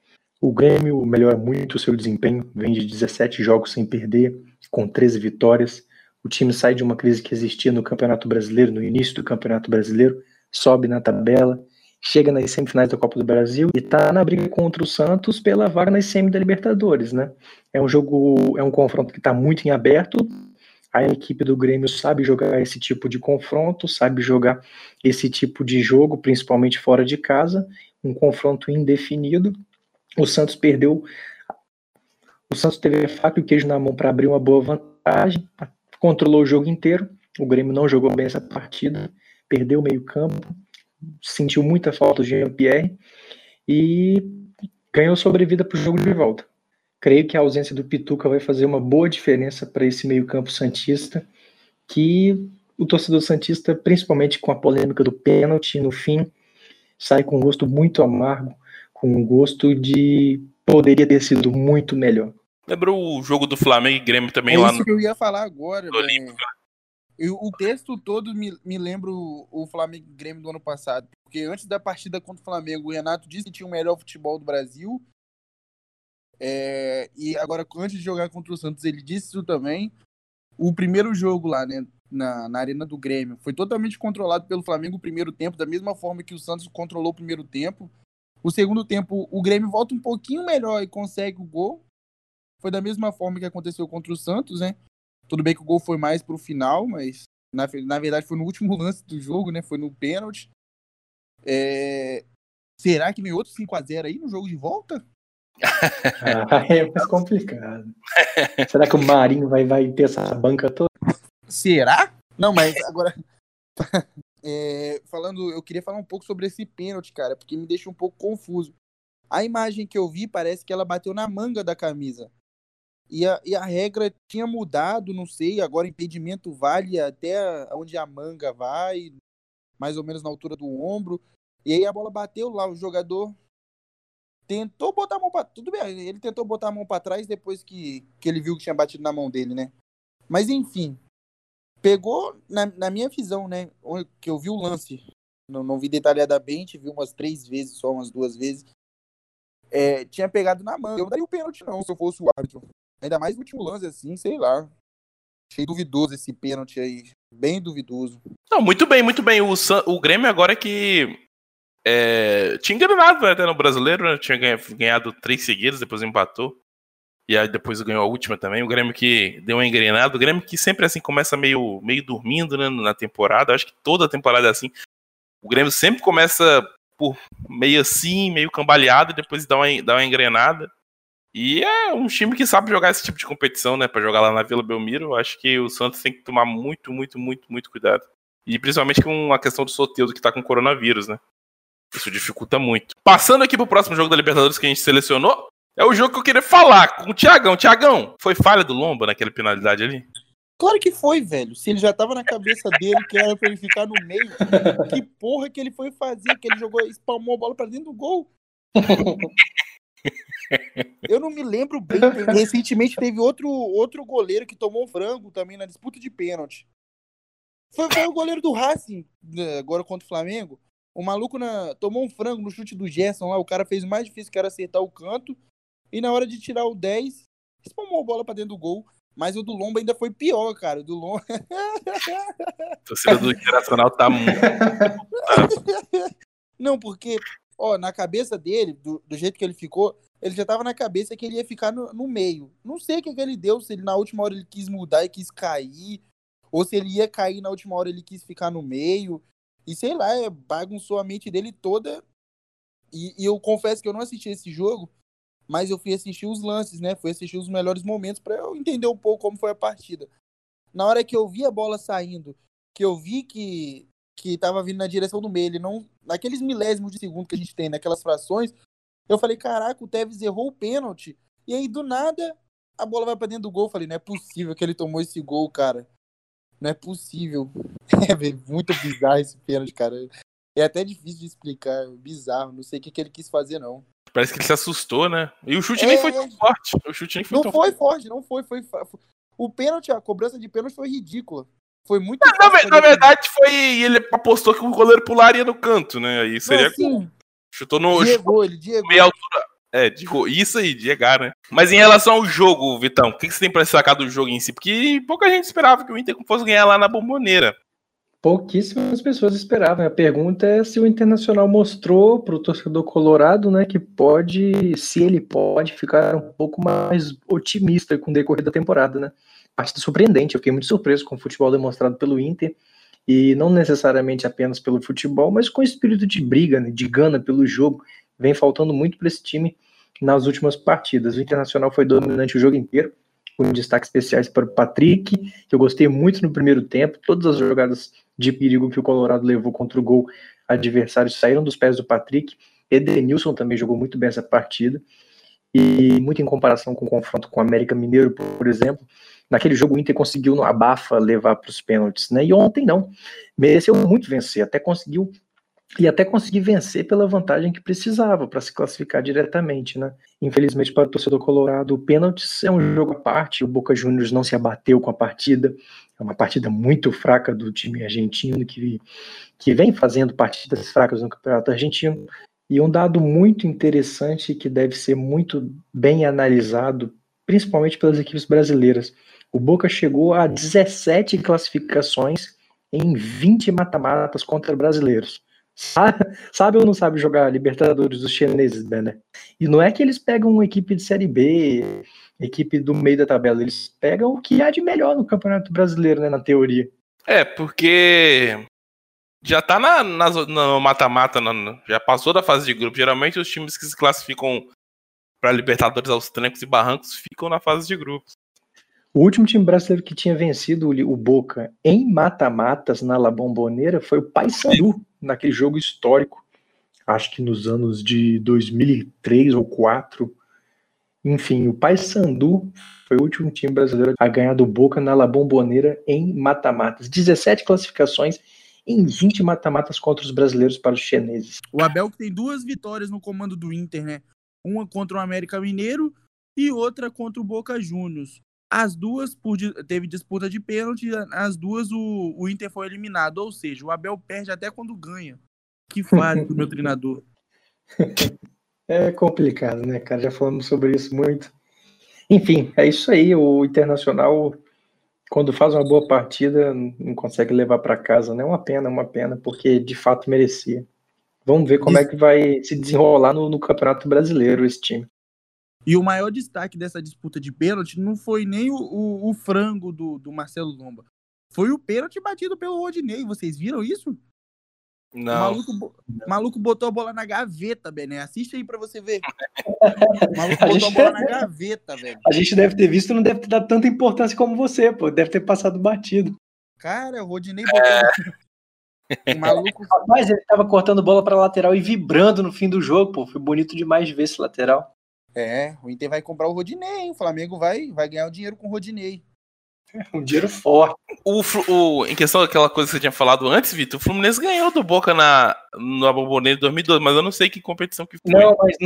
O Grêmio melhora muito o seu desempenho, vem de 17 jogos sem perder, com 13 vitórias, o time sai de uma crise que existia no Campeonato Brasileiro, no início do Campeonato Brasileiro, sobe na tabela, chega nas semifinais da Copa do Brasil e tá na briga contra o Santos pela vaga nas semi da Libertadores, né? É um confronto que tá muito em aberto. A equipe do Grêmio sabe jogar esse tipo de confronto, sabe jogar esse tipo de jogo, principalmente fora de casa, um confronto indefinido. O Santos perdeu. O Santos teve a faca e o queijo na mão para abrir uma boa vantagem, controlou o jogo inteiro. O Grêmio não jogou bem essa partida, perdeu o meio-campo, sentiu muita falta de Jean-Pierre e ganhou sobrevida para o jogo de volta. Creio que a ausência do Pituca vai fazer uma boa diferença para esse meio-campo santista, que o torcedor santista, principalmente com a polêmica do pênalti no fim, sai com um gosto muito amargo, com um gosto de poderia ter sido muito melhor. Lembrou o jogo do Flamengo e Grêmio também é lá no... Isso que eu ia falar agora, velho. O texto todo me lembra o Flamengo e Grêmio do ano passado, porque antes da partida contra o Flamengo, o Renato disse que tinha o melhor futebol do Brasil, e agora, antes de jogar contra o Santos, ele disse isso também. O primeiro jogo lá, né, na Arena do Grêmio, foi totalmente controlado pelo Flamengo o primeiro tempo, da mesma forma que o Santos controlou o primeiro tempo. O segundo tempo, o Grêmio volta um pouquinho melhor e consegue o gol. Foi da mesma forma que aconteceu contra o Santos, né? Tudo bem que o gol foi mais pro final, mas na verdade foi no último lance do jogo, né? Foi no pênalti. Será que vem outro 5x0 aí no jogo de volta? É mais complicado. Será que o Marinho vai ter essa banca toda? Será? Não, mas agora... eu queria falar um pouco sobre esse pênalti, cara, porque me deixa um pouco confuso. A imagem que eu vi parece que ela bateu na manga da camisa. E a regra tinha mudado, não sei, agora impedimento vale até onde a manga vai, mais ou menos na altura do ombro. E aí a bola bateu lá, o jogador tentou botar a mão pra... Tudo bem, ele tentou botar a mão pra trás depois que ele viu que tinha batido na mão dele, né? Mas enfim, pegou, na minha visão, né? Que eu vi o lance, não vi detalhadamente, vi umas 3 vezes, só umas 2 vezes. Tinha pegado na manga. Eu não daria o pênalti, não, se eu fosse o árbitro. Ainda mais o último lance, assim, sei lá. Achei duvidoso esse pênalti aí. Bem duvidoso. Não, muito bem, muito bem. O Grêmio agora que... tinha enganado até no Brasileiro, né? Tinha ganhado 3 seguidas, depois empatou. E aí depois ganhou a última também. O Grêmio que deu uma engrenada. O Grêmio que sempre assim começa meio dormindo, né, na temporada. Acho que toda a temporada é assim. O Grêmio sempre começa por meio assim, meio cambaleado, e depois dá uma engrenada. E é um time que sabe jogar esse tipo de competição, né? Pra jogar lá na Vila Belmiro. Acho que o Santos tem que tomar muito, muito, muito, muito cuidado. E principalmente com a questão do Soteldo, que tá com coronavírus, né? Isso dificulta muito. Passando aqui pro próximo jogo da Libertadores que a gente selecionou. É o jogo que eu queria falar com o Thiagão. Thiagão, foi falha do Lomba naquela penalidade ali? Claro que foi, velho. Se ele já tava na cabeça dele, que era pra ele ficar no meio, que porra que ele foi fazer? Que ele jogou, espalmou a bola pra dentro do gol. Eu não me lembro bem. Recentemente teve outro goleiro que tomou frango também na disputa de pênalti. Foi o goleiro do Racing, agora contra o Flamengo. O maluco tomou um frango no chute do Gerson lá. O cara fez mais difícil que era acertar o canto. E na hora de tirar o 10, espalmou a bola pra dentro do gol. Mas o do Lomba ainda foi pior, cara. O do Lomba... A torcida do Internacional tá muito... Não, porque, ó, na cabeça dele, do jeito que ele ficou, ele já tava na cabeça que ele ia ficar no meio. Não sei o que ele deu, se ele na última hora ele quis mudar e quis cair, ou se ele ia cair na última hora ele quis ficar no meio. E sei lá, bagunçou a mente dele toda. E eu confesso que eu não assisti esse jogo, mas eu fui assistir os lances, né? Fui assistir os melhores momentos para eu entender um pouco como foi a partida. Na hora que eu vi a bola saindo, que eu vi que tava vindo na direção do meio, ele não... Naqueles milésimos de segundo que a gente tem, naquelas frações, eu falei, caraca, o Tevez errou o pênalti. E aí, do nada, a bola vai para dentro do gol. Eu falei, não é possível que ele tomou esse gol, cara. Não é possível. É muito bizarro esse pênalti, cara. É até difícil de explicar, bizarro. Não sei o que ele quis fazer, não. Parece que ele se assustou, né? E o chute nem foi tão forte. O chute nem foi não tão foi forte, não foi. Foi o pênalti, a cobrança de pênalti foi ridícula. Foi muito... Na verdade, foi... Ele apostou que o goleiro pularia no canto, né? Aí seria... Não, chutou no... Diegou, ele diegou. Meia altura. Isso aí, diegar, né? Mas em relação ao jogo, Vitão, o que você tem pra sacar do jogo em si? Porque pouca gente esperava que o Inter fosse ganhar lá na Bombonera. Pouquíssimas pessoas esperavam. A pergunta é se o Internacional mostrou para o torcedor colorado, né, que pode, se ele pode ficar um pouco mais otimista com o decorrer da temporada, né? Partida surpreendente, eu fiquei muito surpreso com o futebol demonstrado pelo Inter, e não necessariamente apenas pelo futebol, mas com o espírito de briga, né, de gana pelo jogo. Vem faltando muito para esse time. nas últimas partidas. O Internacional foi dominante o jogo inteiro, com destaques especiais para o Patrick, que eu gostei muito no primeiro tempo. Todas as jogadas de perigo que o Colorado levou contra o gol adversário saíram dos pés do Patrick. Edenilson também jogou muito bem essa partida, e muito em comparação com o confronto com o América Mineiro, por exemplo, naquele jogo o Inter conseguiu no abafa levar para os pênaltis, né? E ontem não, mereceu muito vencer, até conseguiu vencer pela vantagem que precisava para se classificar diretamente, né? Infelizmente para o torcedor colorado, o pênaltis é um jogo à parte, o Boca Juniors não se abateu com a partida, é uma partida muito fraca do time argentino, que vem fazendo partidas fracas no campeonato argentino. E um dado muito interessante que deve ser muito bem analisado, principalmente pelas equipes brasileiras: o Boca chegou a 17 classificações em 20 mata-matas contra brasileiros. Sabe ou não sabe jogar Libertadores dos chineses, né? E não é que eles pegam uma equipe de Série B, equipe do meio da tabela, eles pegam o que há de melhor no Campeonato Brasileiro, né, na teoria. É, porque já tá no mata-mata, já passou da fase de grupo. Geralmente os times que se classificam para Libertadores aos trancos e barrancos ficam na fase de grupos. O último time brasileiro que tinha vencido o Boca em mata-matas na La Bombonera foi o Paysandu, naquele jogo histórico, acho que nos anos de 2003 ou 2004. Enfim, o Paysandu foi o último time brasileiro a ganhar do Boca na La Bombonera em mata-matas. 17 classificações em 20 mata-matas contra os brasileiros para os chineses. O Abel que tem duas vitórias no comando do Inter, né? Uma contra o América Mineiro e outra contra o Boca Juniors. As duas teve disputa de pênalti, as duas o Inter foi eliminado, ou seja, o Abel perde até quando ganha. Que fase do meu treinador. É complicado, né, cara? Já falamos sobre isso muito. Enfim, é isso aí. O Internacional, quando faz uma boa partida, não consegue levar para casa, né? Uma pena, porque de fato merecia. Vamos ver como é que vai se desenrolar no Campeonato Brasileiro esse time. E o maior destaque dessa disputa de pênalti não foi nem o frango do Marcelo Lomba. Foi o pênalti batido pelo Rodinei. Vocês viram isso? Não. O maluco botou a bola na gaveta, Bené. Assiste aí pra você ver. O maluco botou a bola na gaveta, velho. A gente deve ter visto, não deve ter dado tanta importância como você, pô. Deve ter passado batido. Cara, o Rodinei botou... O maluco... Rapaz, ele tava cortando bola pra lateral e vibrando no fim do jogo, pô. Foi bonito demais de ver esse lateral. É, o Inter vai comprar o Rodinei, hein? O Flamengo vai ganhar o dinheiro com o Rodinei. Um dinheiro forte. Em questão daquela coisa que você tinha falado antes, Vitor, o Fluminense ganhou do Boca na Bombonera em 2012, mas eu não sei que competição que foi. Não, mas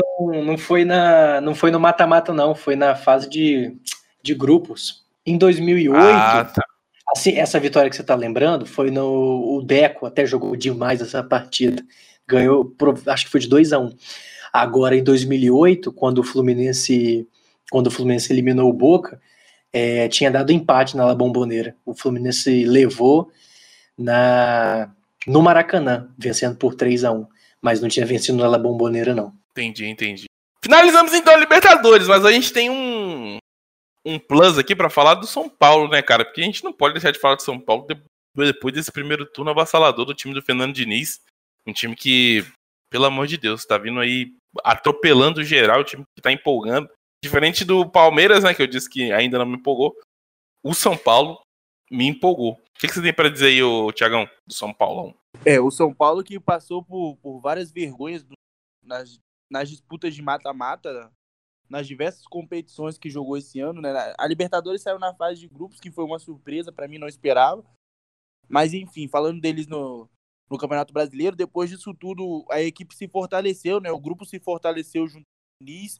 não foi no mata-mata, não. Foi na fase de grupos. Em 2008, tá. Assim, essa vitória que você está lembrando foi no... O Deco até jogou demais essa partida. Ganhou, acho que foi de 2-1. Agora, em 2008, quando o Fluminense eliminou o Boca, tinha dado empate na La Bombonera. O Fluminense levou no Maracanã, vencendo por 3-1. Mas não tinha vencido na La Bombonera, não. Entendi. Finalizamos, então, a Libertadores, mas a gente tem um plus aqui para falar do São Paulo, né, cara? Porque a gente não pode deixar de falar do São Paulo depois desse primeiro turno avassalador do time do Fernando Diniz. Um time que, pelo amor de Deus, tá vindo aí atropelando geral, o time que tá empolgando. Diferente do Palmeiras, né, que eu disse que ainda não me empolgou, o São Paulo me empolgou. O que você tem para dizer aí, Thiagão, do São Paulo? É, o São Paulo que passou por várias vergonhas nas disputas de mata-mata, nas diversas competições que jogou esse ano, né? A Libertadores saiu na fase de grupos, que foi uma surpresa, para mim, não esperava. Mas, enfim, falando deles no Campeonato Brasileiro, depois disso tudo, a equipe se fortaleceu, né? O grupo se fortaleceu junto com o Diniz.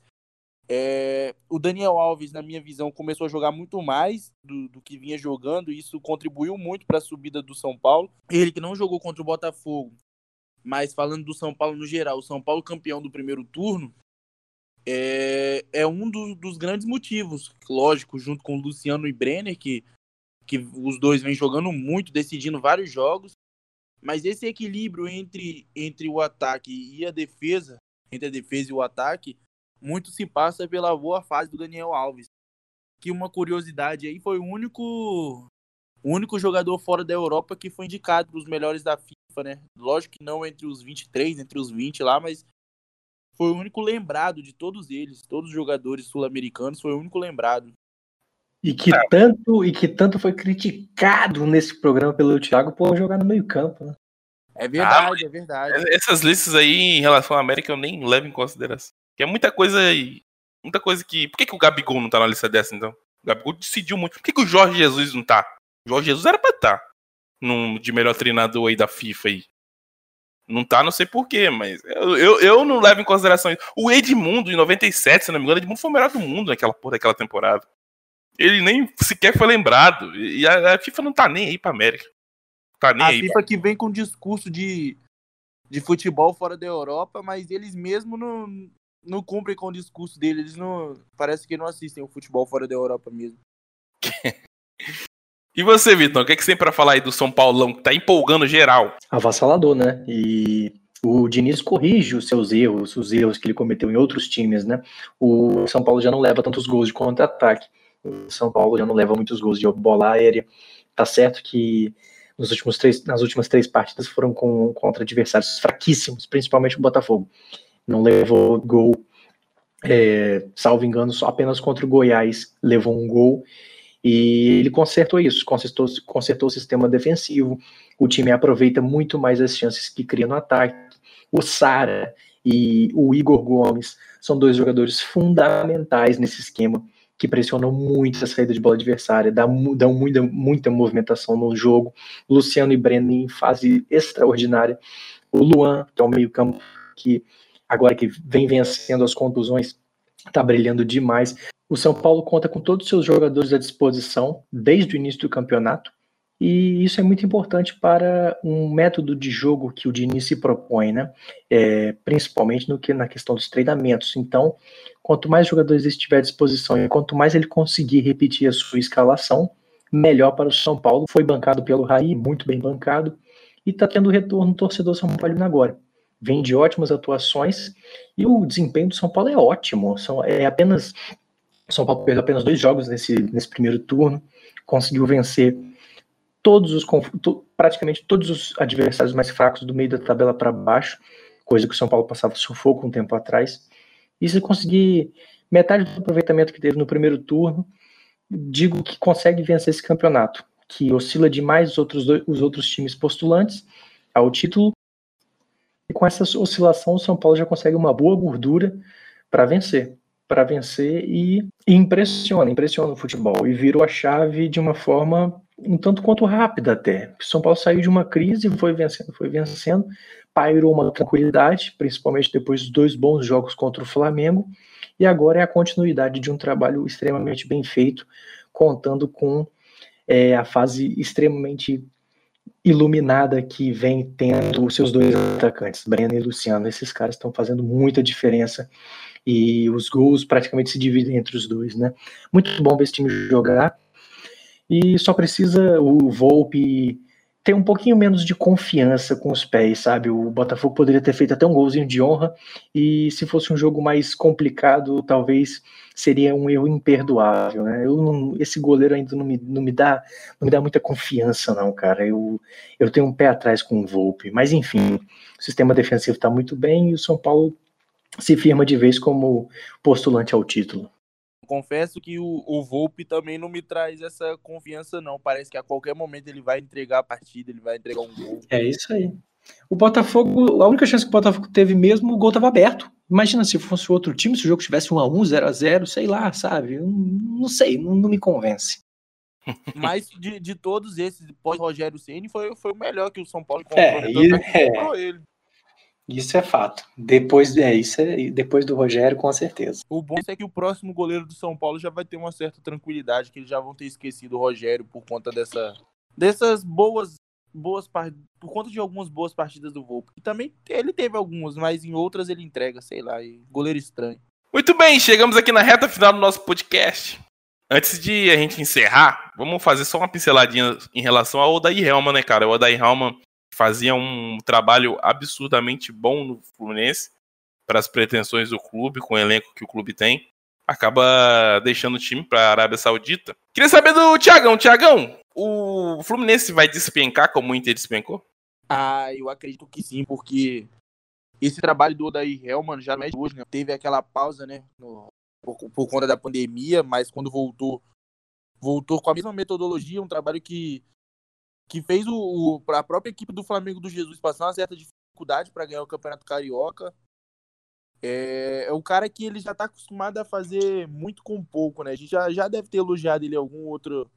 O Daniel Alves, na minha visão, começou a jogar muito mais do que vinha jogando, e isso contribuiu muito para a subida do São Paulo. Ele que não jogou contra o Botafogo, mas falando do São Paulo no geral, o São Paulo campeão do primeiro turno, é um dos grandes motivos, lógico, junto com o Luciano e Brenner, que os dois vêm jogando muito, decidindo vários jogos. Mas esse equilíbrio entre o ataque e a defesa, entre a defesa e o ataque, muito se passa pela boa fase do Daniel Alves. Que uma curiosidade aí, foi o único jogador fora da Europa que foi indicado para os melhores da FIFA, né? Lógico que não entre os 23, entre os 20 lá, mas Foi o único lembrado de todos eles, todos os jogadores sul-americanos, foi o único lembrado. E que tanto foi criticado nesse programa pelo Thiago por jogar no meio-campo, né? É verdade, é verdade. Essas listas aí em relação à América eu nem levo em consideração. Porque é muita coisa aí. Muita coisa que... Por que o Gabigol não tá na lista dessa, então? O Gabigol decidiu muito. Por que o Jorge Jesus não tá? O Jorge Jesus era pra estar. De melhor treinador aí da FIFA aí. Não tá, não sei porquê, mas eu não levo em consideração isso. O Edmundo, em 97, se não me engano, Edmundo foi o melhor do mundo naquela porra daquela temporada. Ele nem sequer foi lembrado. E a FIFA não tá nem aí pra América. Tá nem a aí. A FIFA pra... que vem com discurso de futebol fora da Europa, mas eles mesmo não cumprem com o discurso dele. Eles não... Parece que não assistem o futebol fora da Europa mesmo. E você, Vitor, o que é que você tem pra falar aí do São Paulão, que tá empolgando geral? Avassalador, né? E o Diniz corrige os seus erros, os erros que ele cometeu em outros times, né? O São Paulo já não leva tantos gols de contra-ataque. O São Paulo já não leva muitos gols de bola aérea. Tá certo que nas últimas três partidas foram contra adversários fraquíssimos, principalmente o Botafogo. Não levou gol, salvo engano, só apenas contra o Goiás levou um gol. E ele consertou isso, consertou o sistema defensivo, o time aproveita muito mais as chances que cria no ataque. O Sara e o Igor Gomes são dois jogadores fundamentais nesse esquema, que pressionam muito a saída de bola adversária, dão muita movimentação no jogo. Luciano e Breno em fase extraordinária. O Luan, que é o meio-campo, que agora que vem vencendo as contusões, está brilhando demais. O São Paulo conta com todos os seus jogadores à disposição desde o início do campeonato, e isso é muito importante para um método de jogo que o Diniz se propõe, né? Principalmente na questão dos treinamentos. Então, quanto mais jogadores estiver à disposição e quanto mais ele conseguir repetir a sua escalação, melhor para o São Paulo. Foi bancado pelo Raí, muito bem bancado, e está tendo retorno do torcedor São Paulo agora. Vem de ótimas atuações e o desempenho do São Paulo é ótimo. São Paulo perdeu apenas 2 jogos nesse primeiro turno, conseguiu vencer praticamente todos os adversários mais fracos do meio da tabela para baixo, coisa que o São Paulo passava sufoco um tempo atrás. E se conseguir metade do aproveitamento que teve no primeiro turno, digo que consegue vencer esse campeonato, que oscila demais os outros times postulantes ao título. E com essa oscilação, o São Paulo já consegue uma boa gordura para vencer e impressiona o futebol, e virou a chave de uma forma um tanto quanto rápida até. São Paulo saiu de uma crise, foi vencendo, pairou uma tranquilidade, principalmente depois dos 2 bons jogos contra o Flamengo, e agora é a continuidade de um trabalho extremamente bem feito, contando com a fase extremamente iluminada que vem tendo os seus 2 atacantes, Breno e Luciano. Esses caras estão fazendo muita diferença, e os gols praticamente se dividem entre os 2, né? Muito bom ver esse time jogar, e só precisa o Volpi ter um pouquinho menos de confiança com os pés, sabe? O Botafogo poderia ter feito até um golzinho de honra, e se fosse um jogo mais complicado, talvez seria um erro imperdoável, né? Esse goleiro ainda não me dá muita confiança não, cara. Eu tenho um pé atrás com o Volpi, mas enfim, o sistema defensivo está muito bem, e o São Paulo se firma de vez como postulante ao título. Confesso que o Volpi também não me traz essa confiança não, parece que a qualquer momento ele vai entregar a partida, ele vai entregar um gol. É isso aí. O Botafogo, a única chance que o Botafogo teve mesmo, o gol estava aberto. Imagina se fosse outro time, se o jogo tivesse 1-1, 0-0, sei lá, sabe? Não sei, não me convence. Mas de todos esses, pós-Rogério Ceni foi o melhor que o São Paulo comprou. Ele. Isso é fato. Depois do Rogério, com certeza. O bom é que o próximo goleiro do São Paulo já vai ter uma certa tranquilidade, que eles já vão ter esquecido o Rogério por conta dessas boas por conta de algumas boas partidas do Volpi. E também ele teve algumas, mas em outras ele entrega, sei lá, goleiro estranho. Muito bem, chegamos aqui na reta final do nosso podcast. Antes de a gente encerrar, vamos fazer só uma pinceladinha em relação ao Odair Hellmann, né, cara? O Odair Hellmann fazia um trabalho absurdamente bom no Fluminense, para as pretensões do clube, com o elenco que o clube tem, acaba deixando o time para a Arábia Saudita. Queria saber do Thiagão. Thiagão, o Fluminense vai despencar como o Inter despencou? Eu acredito que sim, porque Esse trabalho do Odairel, mano, já não é de hoje, né? Teve aquela pausa, né, por conta da pandemia, mas quando voltou com a mesma metodologia, um trabalho que fez a própria equipe do Flamengo do Jesus passar uma certa dificuldade para ganhar o Campeonato Carioca. É um cara que ele já está acostumado a fazer muito com pouco, né? A gente já deve ter elogiado ele em algum outro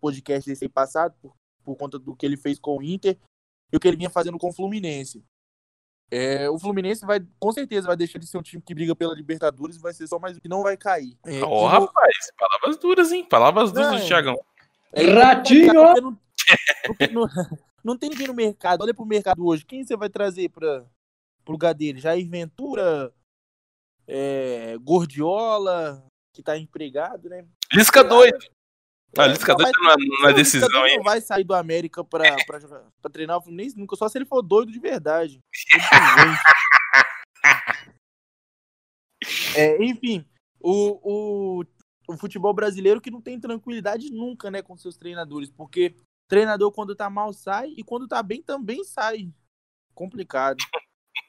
podcast desse aí passado, por conta do que ele fez com o Inter e o que ele vinha fazendo com o Fluminense. O Fluminense vai, com certeza, vai deixar de ser um time que briga pela Libertadores e vai ser só mais um que não vai cair. Rapaz, palavras duras, hein? Palavras duras do Thiagão. Ratinho! Não tem ninguém no mercado. Olha pro mercado hoje. Quem você vai trazer pro lugar dele? Jair Ventura, Guardiola, que tá empregado, né? Lisca doido. Lisca doido não é decisão, hein? Não vai sair do América pra treinar o Fluminense nunca, só se ele for doido de verdade. Enfim, o futebol brasileiro que não tem tranquilidade nunca, né, com seus treinadores, porque treinador quando tá mal sai e quando tá bem também sai. Complicado.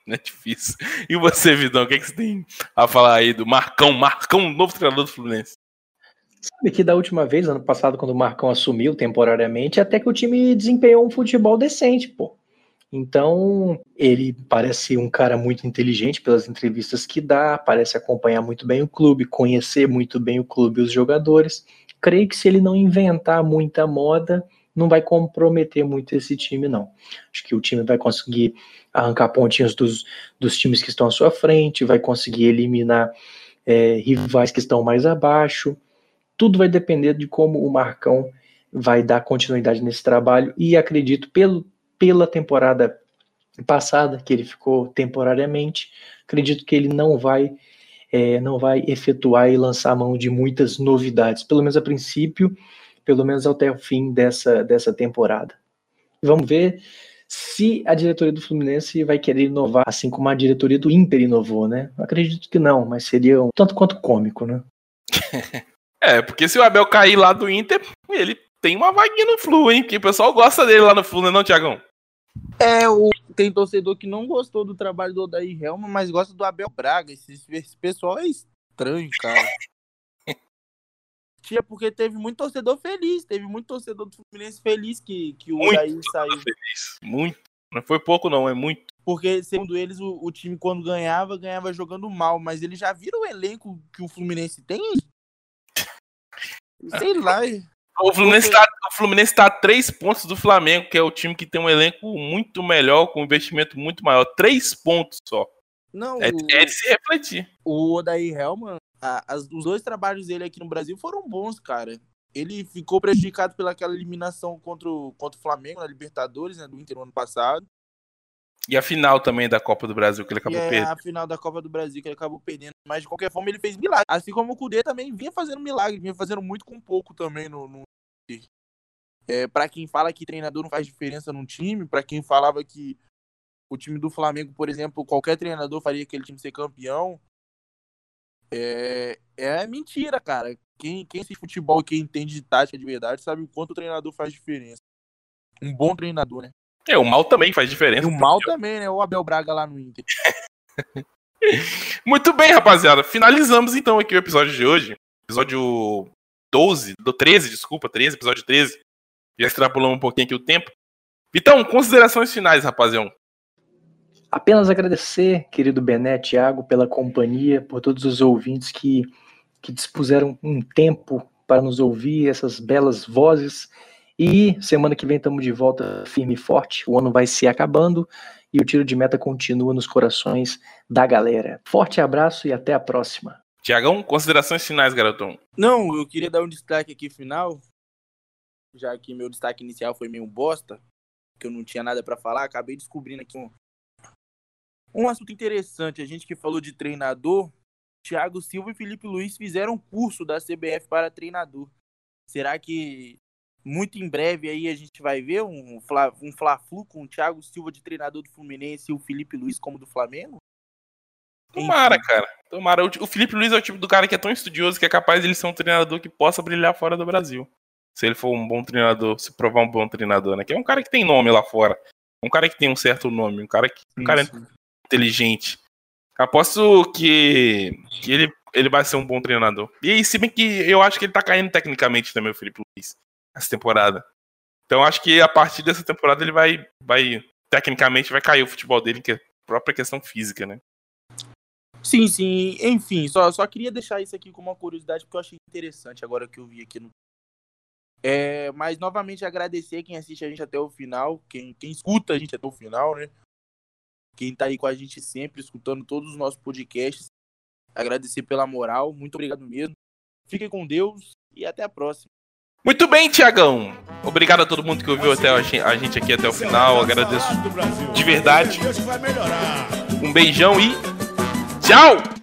É difícil. E você, Vidão, o que você tem a falar aí do Marcão, novo treinador do Fluminense? Sabe que da última vez, ano passado, quando o Marcão assumiu temporariamente, até que o time desempenhou um futebol decente, pô. Então, ele parece um cara muito inteligente pelas entrevistas que dá, parece acompanhar muito bem o clube, conhecer muito bem o clube e os jogadores. Creio que se ele não inventar muita moda, não vai comprometer muito esse time, não. Acho que o time vai conseguir arrancar pontinhos dos times que estão à sua frente, vai conseguir eliminar rivais que estão mais abaixo. Tudo vai depender de como o Marcão vai dar continuidade nesse trabalho e acredito pela temporada passada, que ele ficou temporariamente, acredito que ele não vai efetuar e lançar a mão de muitas novidades, pelo menos a princípio, pelo menos até o fim dessa temporada. Vamos ver se a diretoria do Fluminense vai querer inovar, assim como a diretoria do Inter inovou, né? Acredito que não, mas seria um tanto quanto cômico, né? Porque se o Abel cair lá do Inter, ele tem uma vaguinha no Flu, hein? Porque o pessoal gosta dele lá no Flu, né, não, Thiagão? Tem torcedor que não gostou do trabalho do Odair Helma, mas gosta do Abel Braga. Esse pessoal é estranho, cara. Tia, porque teve muito torcedor feliz, teve muito torcedor do Fluminense feliz que o Odair saiu. Muito. Não foi pouco, não, é muito. Porque, segundo eles, o time quando ganhava jogando mal, mas eles já viram o elenco que o Fluminense tem? Sei lá. O Fluminense está a 3 pontos do Flamengo, que é o time que tem um elenco muito melhor, com um investimento muito maior. 3 pontos só. Não, é de se refletir. O Odair Helman, os 2 trabalhos dele aqui no Brasil foram bons, cara. Ele ficou prejudicado pelaquela eliminação contra o Flamengo na Libertadores, né, do Inter no ano passado. E a final também da Copa do Brasil, que ele acabou perdendo. A final da Copa do Brasil, que ele acabou perdendo. Mas, de qualquer forma, ele fez milagre. Assim como o Kudê também vinha fazendo milagre. Vinha fazendo muito com pouco também no... Pra quem fala que treinador não faz diferença num time, pra quem falava que o time do Flamengo, por exemplo, qualquer treinador faria aquele time ser campeão, é mentira, cara. Quem assiste futebol, quem entende de tática de verdade, sabe o quanto o treinador faz diferença. Um bom treinador, né? O mal também faz diferença. E o mal também, né? O Abel Braga lá no Inter. Muito bem, rapaziada. Finalizamos, então, aqui o episódio de hoje. Episódio 13, episódio 13. Já extrapolamos um pouquinho aqui o tempo. Então, considerações finais, rapaziada. Apenas agradecer, querido Bené, Thiago, pela companhia, por todos os ouvintes que dispuseram um tempo para nos ouvir, essas belas vozes. E semana que vem estamos de volta firme e forte, o ano vai se acabando e o Tiro de Meta continua nos corações da galera. Forte abraço e até a próxima. Thiagão, considerações finais, garotão. Não, eu queria dar um destaque aqui final, já que meu destaque inicial foi meio bosta, que eu não tinha nada pra falar, acabei descobrindo aqui um assunto interessante. A gente que falou de treinador, Thiago Silva e Felipe Luiz fizeram um curso da CBF para treinador. Será que muito em breve aí a gente vai ver um Fla-Flu com o Thiago Silva de treinador do Fluminense e o Felipe Luiz como do Flamengo? Tomara, cara. Tomara. O Felipe Luiz é o tipo do cara que é tão estudioso que é capaz de ele ser um treinador que possa brilhar fora do Brasil. Se ele for um bom treinador, se provar um bom treinador, né? Que é um cara que tem nome lá fora. Um cara que tem um certo nome. Um cara inteligente. Aposto que ele vai ser um bom treinador. E se bem que eu acho que ele tá caindo tecnicamente também, o Felipe Luiz, essa temporada. Então acho que a partir dessa temporada ele vai tecnicamente vai cair o futebol dele, que é a própria questão física, né? Sim, sim. Enfim, só queria deixar isso aqui como uma curiosidade, porque eu achei interessante agora que eu vi aqui no... mas, novamente, agradecer quem assiste a gente até o final, quem escuta a gente até o final, né? Quem tá aí com a gente sempre, escutando todos os nossos podcasts. Agradecer pela moral. Muito obrigado mesmo. Fiquem com Deus e até a próxima. Muito bem, Thiagão. Obrigado a todo mundo que ouviu até a gente aqui até o final. Agradeço de verdade. Um beijão e... tchau!